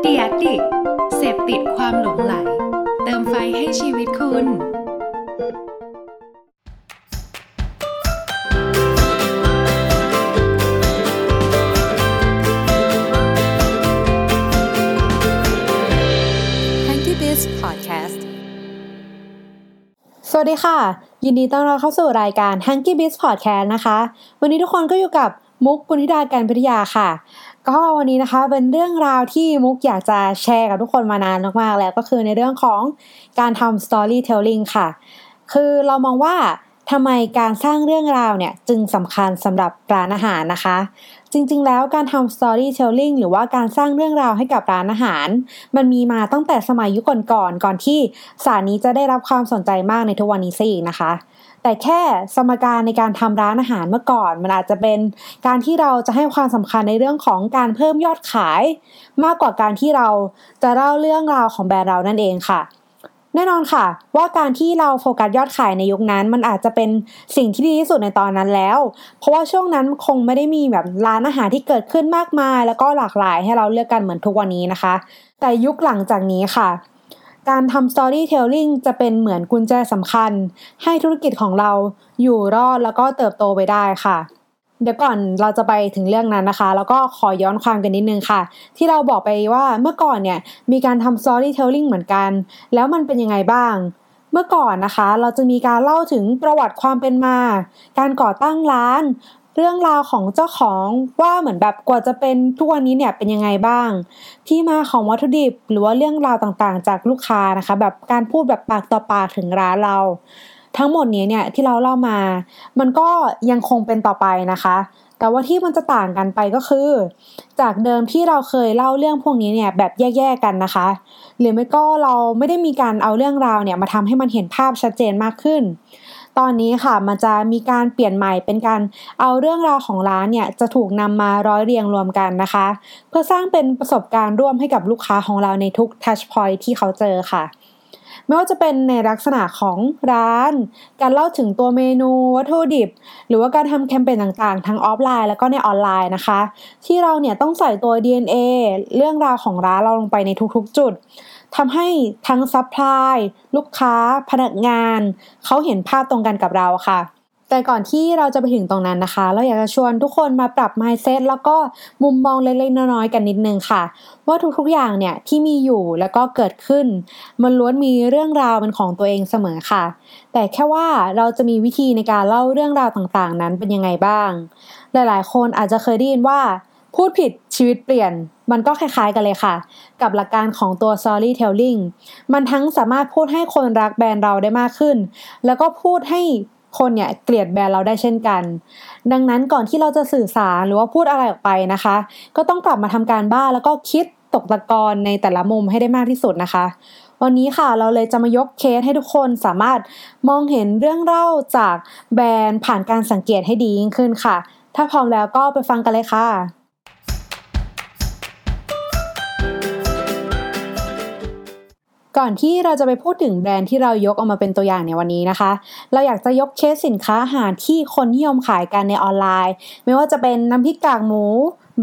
เดียดิกเสพติดความหลงไหลเติมไฟให้ชีวิตคุณHanky Beats Podcast สวัสดีค่ะยินดีต้อนรับเข้าสู่รายการ Hanky Beats Podcast นะคะวันนี้ทุกคนก็อยู่กับมุก ปุณธิดา การพิทยาค่ะก็วันนี้นะคะเป็นเรื่องราวที่มุกอยากจะแชร์กับทุกคนมานานมากๆแล้วก็คือในเรื่องของการทำ storytelling ค่ะคือเรามองว่าทำไมการสร้างเรื่องราวเนี่ยจึงสำคัญสำหรับร้านอาหารนะคะจริงๆแล้วการทำ storytelling หรือว่าการสร้างเรื่องราวให้กับร้านอาหารมันมีมาตั้งแต่สมัยยุคก่อนที่ศาสตร์นี้จะได้รับความสนใจมากในทุกวันนี้ซะอีกนะคะแต่แค่สมการในการทำร้านอาหารเมื่อก่อนมันอาจจะเป็นการที่เราจะให้ความสำคัญในเรื่องของการเพิ่มยอดขายมากกว่าการที่เราจะเล่าเรื่องราวของแบรนด์เรานั่นเองค่ะแน่นอนค่ะว่าการที่เราโฟกัสยอดขายในยุคนั้นมันอาจจะเป็นสิ่งที่ดีที่สุดในตอนนั้นแล้วเพราะว่าช่วงนั้นคงไม่ได้มีแบบร้านอาหารที่เกิดขึ้นมากมายแล้วก็หลากหลายให้เราเลือกกันเหมือนทุกวันนี้นะคะแต่ยุคหลังจากนี้ค่ะการทำ storytelling จะเป็นเหมือนกุญแจสำคัญให้ธุรกิจของเราอยู่รอดแล้วก็เติบโตไปได้ค่ะเดี๋ยวก่อนเราจะไปถึงเรื่องนั้นนะคะแล้วก็ขอย้อนความกันนิดนึงค่ะที่เราบอกไปว่าเมื่อก่อนเนี่ยมีการทำ storytelling เหมือนกันแล้วมันเป็นยังไงบ้างเมื่อก่อนนะคะเราจะมีการเล่าถึงประวัติความเป็นมาการก่อตั้งร้านเรื่องราวของเจ้าของว่าเหมือนแบบกว่าจะเป็นทุกวันนี้เนี่ยเป็นยังไงบ้างที่มาของวัตถุดิบหรือว่าเรื่องราวต่างๆจากลูกค้านะคะแบบการพูดแบบปากต่อปากถึงร้านเราทั้งหมดนี้เนี่ยที่เราเล่ามามันก็ยังคงเป็นต่อไปนะคะแต่ว่าที่มันจะต่างกันไปก็คือจากเดิมที่เราเคยเล่าเรื่องพวกนี้เนี่ยแบบแยกๆกันนะคะหรือไม่ก็เราไม่ได้มีการเอาเรื่องราวเนี่ยมาทำให้มันเห็นภาพชัดเจนมากขึ้นตอนนี้ค่ะมันจะมีการเปลี่ยนใหม่เป็นการเอาเรื่องราวของร้านเนี่ยจะถูกนำมาร้อยเรียงรวมกันนะคะเพื่อสร้างเป็นประสบการณ์ร่วมให้กับลูกค้าของเราในทุก touch point ที่เขาเจอค่ะไม่ว่าจะเป็นในลักษณะของร้านการเล่าถึงตัวเมนูวัตถุดิบหรือว่าการทำแคมเปญต่างๆทั้งออฟไลน์แล้วก็ในออนไลน์นะคะที่เราเนี่ยต้องใส่ตัว DNA เรื่องราวของร้านเราลงไปในทุกๆจุดทำให้ทั้งซัพพลายลูกค้าพนักงานเขาเห็นภาพตรงกันกับเราค่ะแต่ก่อนที่เราจะไปถึงตรงนั้นนะคะเราอยากจะชวนทุกคนมาปรับ mindset แล้วก็มุมมองเล็กๆน้อยๆกันนิดนึงค่ะว่าทุกๆอย่างเนี่ยที่มีอยู่แล้วก็เกิดขึ้นมันล้วนมีเรื่องราวเป็นของตัวเองเสมอค่ะแต่แค่ว่าเราจะมีวิธีในการเล่าเรื่องราวต่างๆนั้นเป็นยังไงบ้างหลายๆคนอาจจะเคยได้ยินว่าพูดผิดชีวิตเปลี่ยนมันก็คล้ายๆกันเลยค่ะกับหลักการของตัว storytelling มันทั้งสามารถพูดให้คนรักแบรนด์เราได้มากขึ้นแล้วก็พูดให้คนเนี่ยเกลียดแบรนด์เราได้เช่นกันดังนั้นก่อนที่เราจะสื่อสารหรือว่าพูดอะไรออกไปนะคะก็ต้องกลับมาทำการบ้านแล้วก็คิดตกตะกอนในแต่ละมุมให้ได้มากที่สุดนะคะวันนี้ค่ะเราเลยจะมายกเคสให้ทุกคนสามารถมองเห็นเรื่องเล่าจากแบรนด์ผ่านการสังเกตให้ดียิ่งขึ้นค่ะถ้าพร้อมแล้วก็ไปฟังกันเลยค่ะก่อนที่เราจะไปพูดถึงแบรนด์ที่เรายกเอามาเป็นตัวอย่างในวันนี้นะคะเราอยากจะยกเคสสินค้าอาหารที่คนนิยมขายกันในออนไลน์ไม่ว่าจะเป็นน้ำพริกกากหมู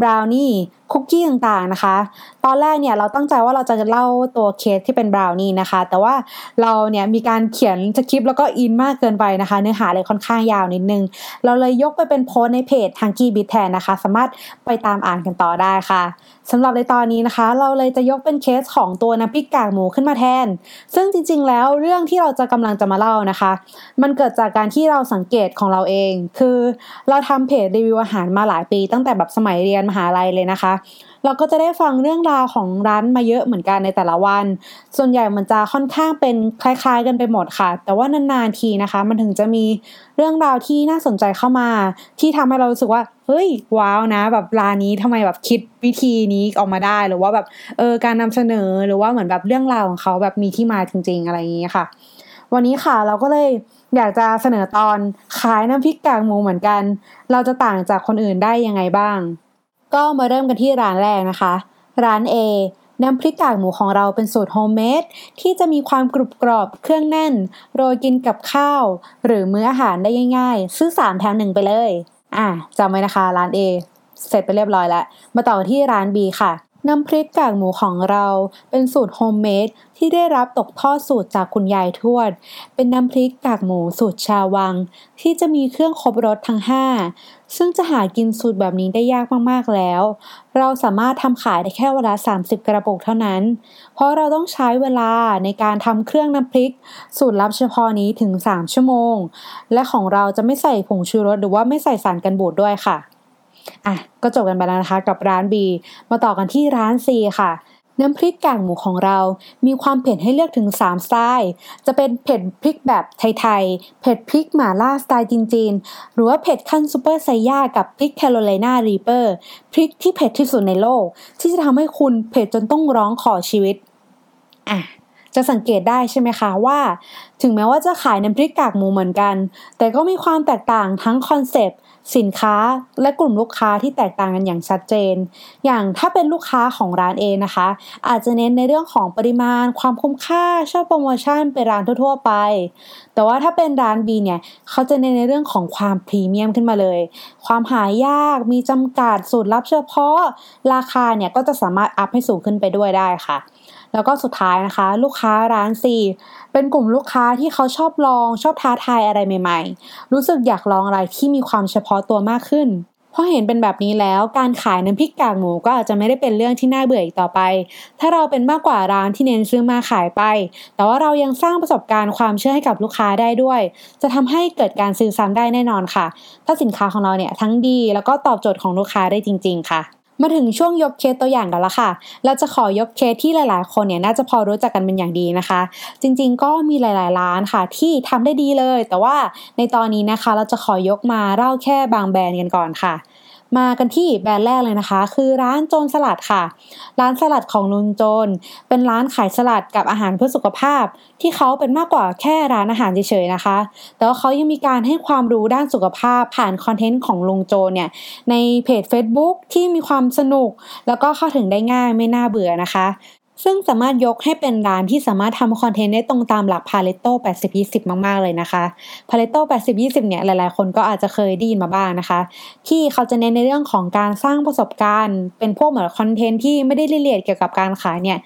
บราวนี่คุกกี้ต่างๆนะคะตอนแรกเนี่ยเราตั้งใจว่าเราจะเล่าตัวเคสที่เป็นบราวนี่นะคะแต่ว่าเราเนี่ยมีการเขียนสคริปต์แล้วก็อินมากเกินไปนะคะเนื้อหาเลยค่อนข้างยาวนิดนึงเราเลยยกไปเป็นโพสต์ในเพจ Hungry Bit แทนนะคะสามารถไปตามอ่านกันต่อได้ค่ะสำหรับในตอนนี้นะคะเราเลยจะยกเป็นเคสของตัวน้ำพริกกากหมูขึ้นมาแทนซึ่งจริงๆแล้วเรื่องที่เราจะกำลังจะมาเล่านะคะมันเกิดจากการที่เราสังเกตของเราเองคือเราทำเพจรีวิวอาหารมาหลายปีตั้งแต่แบบสมัยเรียนมหาลัยเลยนะคะเราก็จะได้ฟังเรื่องราวของร้านมาเยอะเหมือนกันในแต่ละวันส่วนใหญ่มันจะค่อนข้างเป็นคล้ายๆกันไปหมดค่ะแต่ว่านานๆทีนะคะมันถึงจะมีเรื่องราวที่น่าสนใจเข้ามาที่ทำให้เรารู้สึกว่าเฮ้ยว้าวนะแบบร้านนี้ทำไมแบบคิดวิธีนี้ออกมาได้หรือว่าแบบการนำเสนอหรือว่าเหมือนแบบเรื่องราวของเขาแบบมีที่มาจริงๆอะไรอย่างนี้ค่ะวันนี้ค่ะเราก็เลยอยากจะเสนอตอนขายน้ำพริกกากหมูเหมือนกันเราจะต่างจากคนอื่นได้ยังไงบ้างก็มาเริ่มกันที่ร้านแรกนะคะร้าน A น้ำพริกกากหมูของเราเป็นสูตรโฮมเมดที่จะมีความกรุบกรอบเครื่องแน่นโรยกินกับข้าวหรือมื้ออาหารได้ง่ายๆซื้อ3แถม1ไปเลยจำไว้นะคะร้าน A เสร็จไปเรียบร้อยแล้วมาต่อที่ร้านบีค่ะน้ำพริกกากหมูของเราเป็นสูตรโฮมเมดที่ได้รับตกทอดสูตรจากคุณยายทวดเป็นน้ำพริกกากหมูสูตรชาววังที่จะมีเครื่องครบรสทั้ง5ซึ่งจะหากินสูตรแบบนี้ได้ยากมากๆแล้วเราสามารถทำขายได้แค่วันละ30กระปุกเท่านั้นเพราะเราต้องใช้เวลาในการทำเครื่องน้ำพริกสูตรลับเฉพาะนี้ถึง3ชั่วโมงและของเราจะไม่ใส่ผงชูรสหรือว่าไม่ใส่สารกันบูดด้วยค่ะอ่ะก็จบกันไปแล้วนะคะกับร้าน B มาต่อกันที่ร้าน C ค่ะน้ำพริกกากหมูของเรามีความเผ็ดให้เลือกถึง3สไตล์จะเป็นเผ็ดพริกแบบไทยๆเผ็ดพริกหม่าล่าสไตล์จีนๆหรือว่าเผ็ดขั้นซุปเปอร์ไซย่ากับพริก Carolina Reaper พริกที่เผ็ดที่สุดในโลกที่จะทำให้คุณเผ็ดจนต้องร้องขอชีวิตอ่ะจะสังเกตได้ใช่ไหมคะว่าถึงแม้ว่าจะขายน้ำพริกกากหมูเหมือนกันแต่ก็มีความแตกต่างทั้งคอนเซปต์สินค้าและกลุ่มลูกค้าที่แตกต่างกันอย่างชัดเจนอย่างถ้าเป็นลูกค้าของร้านเองนะคะอาจจะเน้นในเรื่องของปริมาณความคุ้มค่าชอบโปรโมชั่นเป็นร้านทั่วๆไปแต่ว่าถ้าเป็นร้าน B เนี่ยเขาจะเน้นในเรื่องของความพรีเมียมขึ้นมาเลยความหายากมีจำกัดสูตรลับเฉพาะราคาเนี่ยก็จะสามารถอัพให้สูงขึ้นไปด้วยได้ค่ะแล้วก็สุดท้ายนะคะลูกค้าร้าน C เป็นกลุ่มลูกค้าที่เขาชอบลองชอบท้าทายอะไรใหม่ๆรู้สึกอยากลองอะไรที่มีความเฉพาะตัวมากขึ้นพอเห็นเป็นแบบนี้แล้วการขายน้ำพริกกากหมูก็อาจจะไม่ได้เป็นเรื่องที่น่าเบื่ออีกต่อไปถ้าเราเป็นมากกว่าร้านที่เน้นซื้อมาขายไปแต่ว่าเรายังสร้างประสบการณ์ความเชื่อให้กับลูกค้าได้ด้วยจะทำให้เกิดการซื้อซ้ำได้แน่นอนค่ะถ้าสินค้าของเราเนี่ยทั้งดีแล้วก็ตอบโจทย์ของลูกค้าได้จริงๆค่ะมาถึงช่วงยกเคสตัวอย่างกันแล้วค่ะเราจะขอยกเคสที่หลายๆคนเนี่ยน่าจะพอรู้จักกันเป็นอย่างดีนะคะจริงๆก็มีหลายๆร้านค่ะที่ทำได้ดีเลยแต่ว่าในตอนนี้นะคะเราจะขอยกมาเล่าแค่บางแบรนด์กันก่อนค่ะมากันที่แบรนด์แรกเลยนะคะคือร้านโจนสลัดค่ะร้านสลัดของลุงโจนเป็นร้านขายสลัดกับอาหารเพื่อสุขภาพที่เขาเป็นมากกว่าแค่ร้านอาหารเฉยๆนะคะแต่ว่าเขายังมีการให้ความรู้ด้านสุขภาพผ่านคอนเทนต์ของลุงโจนเนี่ยในเพจ Facebook ที่มีความสนุกแล้วก็เข้าถึงได้ง่ายไม่น่าเบื่อนะคะซึ่งสามารถยกให้เป็นร้านที่สามารถทำคอนเทนต์ได้ตรงตามหลักพาเลตโต้ 80-20 มากๆเลยนะคะพาเลตโต้ 80-20 เนี่ยหลายๆคนก็อาจจะเคยได้ยินมาบ้างนะคะที่เขาจะเน้นในเรื่องของการสร้างประสบการณ์เป็นพวกเหมือนคอนเทนต์ที่ไม่ได้รีเลทเกี่ยวกับการขายเนี่ย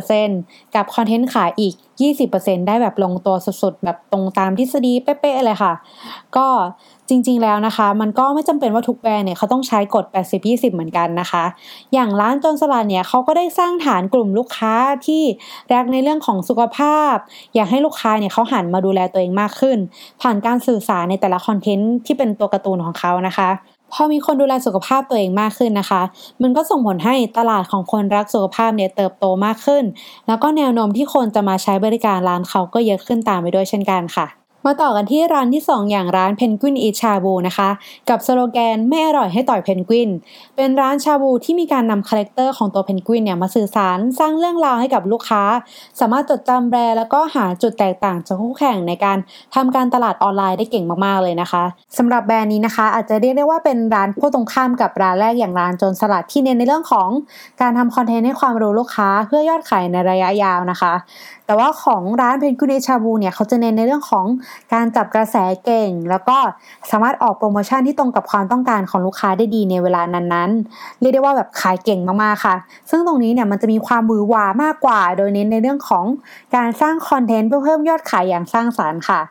80% กับคอนเทนต์ขายอีก 20% ได้แบบลงตัวสุดๆแบบตรงตามทฤษฎีเป๊ะๆเลยค่ะก็จริงๆแล้วนะคะมันก็ไม่จำเป็นว่าทุกแบรนด์เนี่ยเขาต้องใช้กฎ 80-20 เหมือนกันนะคะอย่างร้านโจนสลัดเนี่ยเขาก็ได้สร้างฐานกลุ่มลูกค้าที่รักในเรื่องของสุขภาพอยากให้ลูกค้าเนี่ยเขาหันมาดูแลตัวเองมากขึ้นผ่านการสื่อสารในแต่ละคอนเทนต์ที่เป็นตัวการ์ตูนของเขานะคะพอมีคนดูแลสุขภาพตัวเองมากขึ้นนะคะมันก็ส่งผลให้ตลาดของคนรักสุขภาพเนี่ยเติบโตมากขึ้นแล้วก็แนวโน้มที่คนจะมาใช้บริการร้านเขาก็เยอะขึ้นตามไปด้วยเช่นกันค่ะมาต่อกันที่ร้านที่2อย่างร้าน Penguin Eat Shabu นะคะกับสโลแกนไม่อร่อยให้ต่อยเพนกวินเป็นร้านชาบูที่มีการนำคาแรคเตอร์ของตัวเพนกวินเนี่ยมาสื่อสารสร้างเรื่องราวให้กับลูกค้าสามารถจดจำแบรนด์แล้วก็หาจุดแตกต่างจากคู่แข่งในการทำการตลาดออนไลน์ได้เก่งมากๆเลยนะคะสำหรับแบรนด์นี้นะคะอาจจะเรียกได้ว่าเป็นร้านคู่ตรงข้ามกับร้านแรกอย่างร้านโจนสลัดที่เน้นในเรื่องของการทำคอนเทนต์ให้ความรู้ลูกค้าเพื่อยอดขายในระยะยาวนะคะแต่ว่าของร้าน Penguin Eat Shabu เนี่ยเขาจะเน้นในเรื่องของการจับกระแสเก่งแล้วก็สามารถออกโปรโมชั่นที่ตรงกับความต้องการของลูกค้าได้ดีในเวลานั้นๆเรียกได้ว่าแบบขายเก่งมากๆค่ะซึ่งตรงนี้เนี่ยมันจะมีความมือหวามากกว่าโดยเน้นในเรื่องของการสร้างคอนเทนต์เพื่อเพิ่มยอดขายอย่างสร้างสรรค์ค่ะ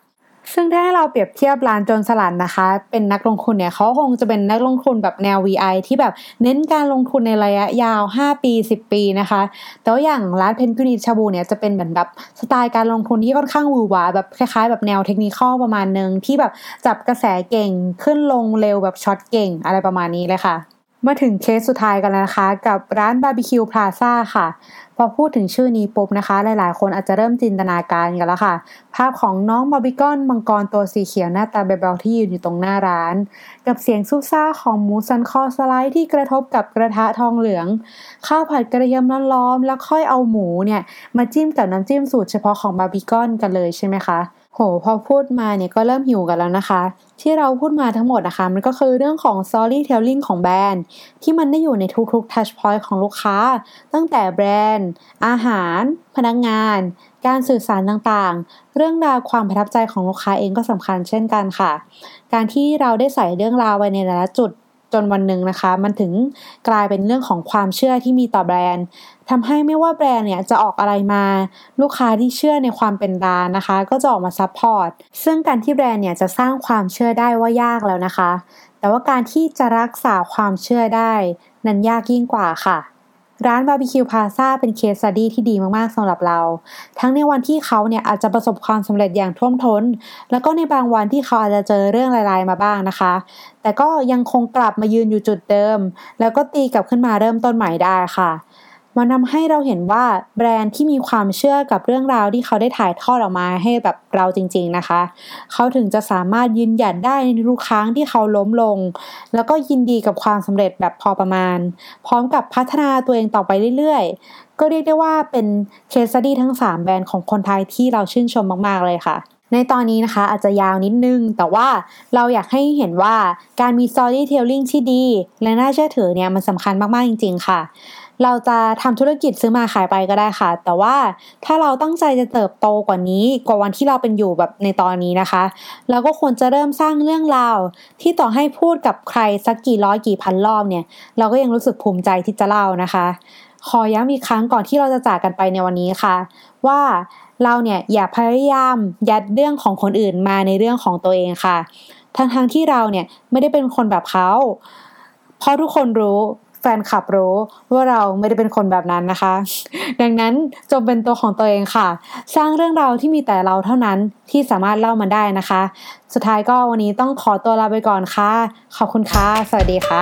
ซึ่งถ้าเราเปรียบเทียบร้านโจนสลัดนะคะเป็นนักลงทุนเนี่ยเขาคงจะเป็นนักลงทุนแบบแนว VI ที่แบบเน้นการลงทุนในระยะยาว5ปี10ปีนะคะแต่ว่าอย่างร้าน Penguin Eat Shabu เนี่ยจะเป็นเหมือนแบบสไตล์การลงทุนที่ค่อนข้างหวือหวาแบบคล้ายๆแบบแนวเทคนิคอลประมาณนึงที่แบบจับกระแสเก่งขึ้นลงเร็วแบบช็อตเก่งอะไรประมาณนี้เลยค่ะมาถึงเคสสุดท้ายกันแล้วนะคะกับร้าน Bar B Q Plaza ค่ะพอพูดถึงชื่อนี้ปุ๊บนะคะหลายๆคนอาจจะเริ่มจินตนาการกันแล้วค่ะภาพของน้องบาร์บีคอนมังกรตัวสีเขียวหน้าตาเบลๆที่ยืนอยู่ตรงหน้าร้านกับเสียงซุบซ่าของหมูสันคอสไลด์ที่กระทบกับกระทะทองเหลืองข้าวผัดกระเทียมร้อนๆแล้วค่อยเอาหมูเนี่ยมาจิ้มกับน้ำจิ้มสูตรเฉพาะของบาร์บีคอนกันเลยใช่ไหมคะโหพอพูดมาเนี่ยก็เริ่มหิวกันแล้วนะคะที่เราพูดมาทั้งหมดนะคะมันก็คือเรื่องของ storytelling ของแบรนด์ที่มันได้อยู่ในทุกๆ touch point ของลูกค้าตั้งแต่แบรนด์อาหารพนักงานการสื่อสารต่างๆเรื่องราวความประทับใจของลูกค้าเองก็สำคัญเช่นกันค่ะการที่เราได้ใส่เรื่องราวไว้ในแต่ละจุด จนวันหนึ่งนะคะมันถึงกลายเป็นเรื่องของความเชื่อที่มีต่อแบรนด์ทำให้ไม่ว่าแบรนด์เนี่ยจะออกอะไรมาลูกค้าที่เชื่อในความเป็นร้านนะคะก็จะออกมาซัพพอร์ตซึ่งการที่แบรนด์เนี่ยจะสร้างความเชื่อได้ว่ายากแล้วนะคะแต่ว่าการที่จะรักษาความเชื่อได้นั้นยากยิ่งกว่าค่ะร้าน Bar B Q Plaza เป็นเคสสตั๊ดดี้ที่ดีมากๆสำหรับเราทั้งในวันที่เขาเนี่ยอาจจะประสบความสำเร็จอย่างท่วมท้นแล้วก็ในบางวันที่เขาอาจจะเจอเรื่องร้ายๆมาบ้างนะคะแต่ก็ยังคงกลับมายืนอยู่จุดเดิมแล้วก็ตีกลับขึ้นมาเริ่มต้นใหม่ได้ค่ะมันทำให้เราเห็นว่าแบรนด์ที่มีความเชื่อกับเรื่องราวที่เขาได้ถ่ายทอดออกมาให้แบบเราจริงๆนะคะเขาถึงจะสามารถยืนหยัดได้ในทุกครั้งที่เขาล้มลงแล้วก็ยินดีกับความสำเร็จแบบพอประมาณพร้อมกับพัฒนาตัวเองต่อไปเรื่อยๆก็เรียกได้ว่าเป็นเคสสตี้ทั้ง3แบรนด์ของคนไทยที่เราชื่นชมมากๆเลยค่ะในตอนนี้นะคะอาจจะยาวนิดนึงแต่ว่าเราอยากให้เห็นว่าการมี storytelling ที่ดีและน่าเชื่อถือเนี่ยมันสำคัญมากๆจริงๆค่ะเราจะทำธุรกิจซื้อมาขายไปก็ได้ค่ะแต่ว่าถ้าเราตั้งใจจะเติบโตกว่านี้กว่าวันที่เราเป็นอยู่แบบในตอนนี้นะคะเราก็ควรจะเริ่มสร้างเรื่องราวที่ต่อให้พูดกับใครสักกี่ร้อยกี่พันรอบเนี่ยเราก็ยังรู้สึกภูมิใจที่จะเล่านะคะขอย้ำอีกครั้งก่อนที่เราจะจากกันไปในวันนี้ค่ะว่าเราเนี่ยอย่าพยายามยัดเรื่องของคนอื่นมาในเรื่องของตัวเองค่ะทั้งที่เราเนี่ยไม่ได้เป็นคนแบบเขาเพราะทุกคนรู้แฟนคลับรู้ว่าเราไม่ได้เป็นคนแบบนั้นนะคะดังนั้นจงเป็นตัวของตัวเองค่ะสร้างเรื่องราวที่มีแต่เราเท่านั้นที่สามารถเล่ามันได้นะคะสุดท้ายก็วันนี้ต้องขอตัวลาไปก่อนค่ะขอบคุณค่ะสวัสดีค่ะ